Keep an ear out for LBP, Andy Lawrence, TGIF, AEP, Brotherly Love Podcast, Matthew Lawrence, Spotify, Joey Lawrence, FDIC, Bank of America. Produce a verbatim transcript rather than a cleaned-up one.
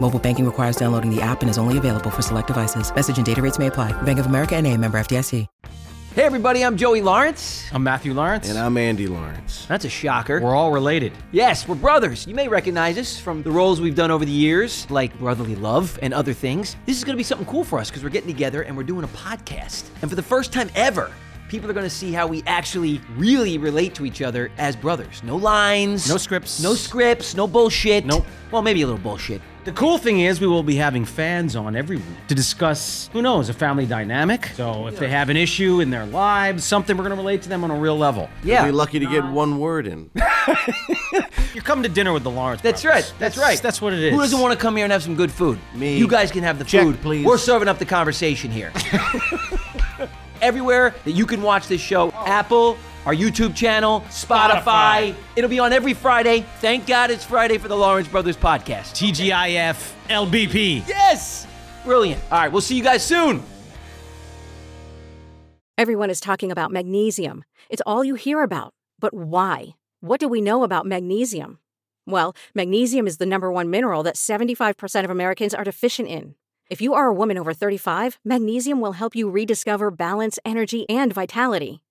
Mobile banking requires downloading the app and is only available for select devices. Message and data rates may apply. Bank of America N A, member F D I C. Hey everybody, I'm Joey Lawrence. I'm Matthew Lawrence. And I'm Andy Lawrence. That's a shocker. We're all related. Yes, we're brothers. You may recognize us from the roles we've done over the years, like Brotherly Love and other things. This is going to be something cool for us because we're getting together and we're doing a podcast. And for the first time ever, people are going to see how we actually really relate to each other as brothers. No lines. No scripts. No scripts. No bullshit. Nope. Well, maybe a little bullshit. The cool thing is we will be having fans on every week to discuss, who knows, a family dynamic. So if they have an issue in their lives, something we're going to relate to them on a real level. Yeah. You'll be lucky to get one word in. You're coming to dinner with the Lawrence brothers. That's right. That's, that's right. That's what it is. Who doesn't want to come here and have some good food? Me. You guys can have the Check, food. Please. We're serving up the conversation here. Everywhere that you can watch this show. Oh. Apple, our YouTube channel, Spotify. Spotify. It'll be on every Friday. Thank God it's Friday for the Lawrence Brothers Podcast. T G I F, L B P. Yes! Brilliant. All right, we'll see you guys soon. Everyone is talking about magnesium. It's all you hear about. But why? What do we know about magnesium? Well, magnesium is the number one mineral that seventy-five percent of Americans are deficient in. If you are a woman over thirty-five, magnesium will help you rediscover balance, energy, and vitality.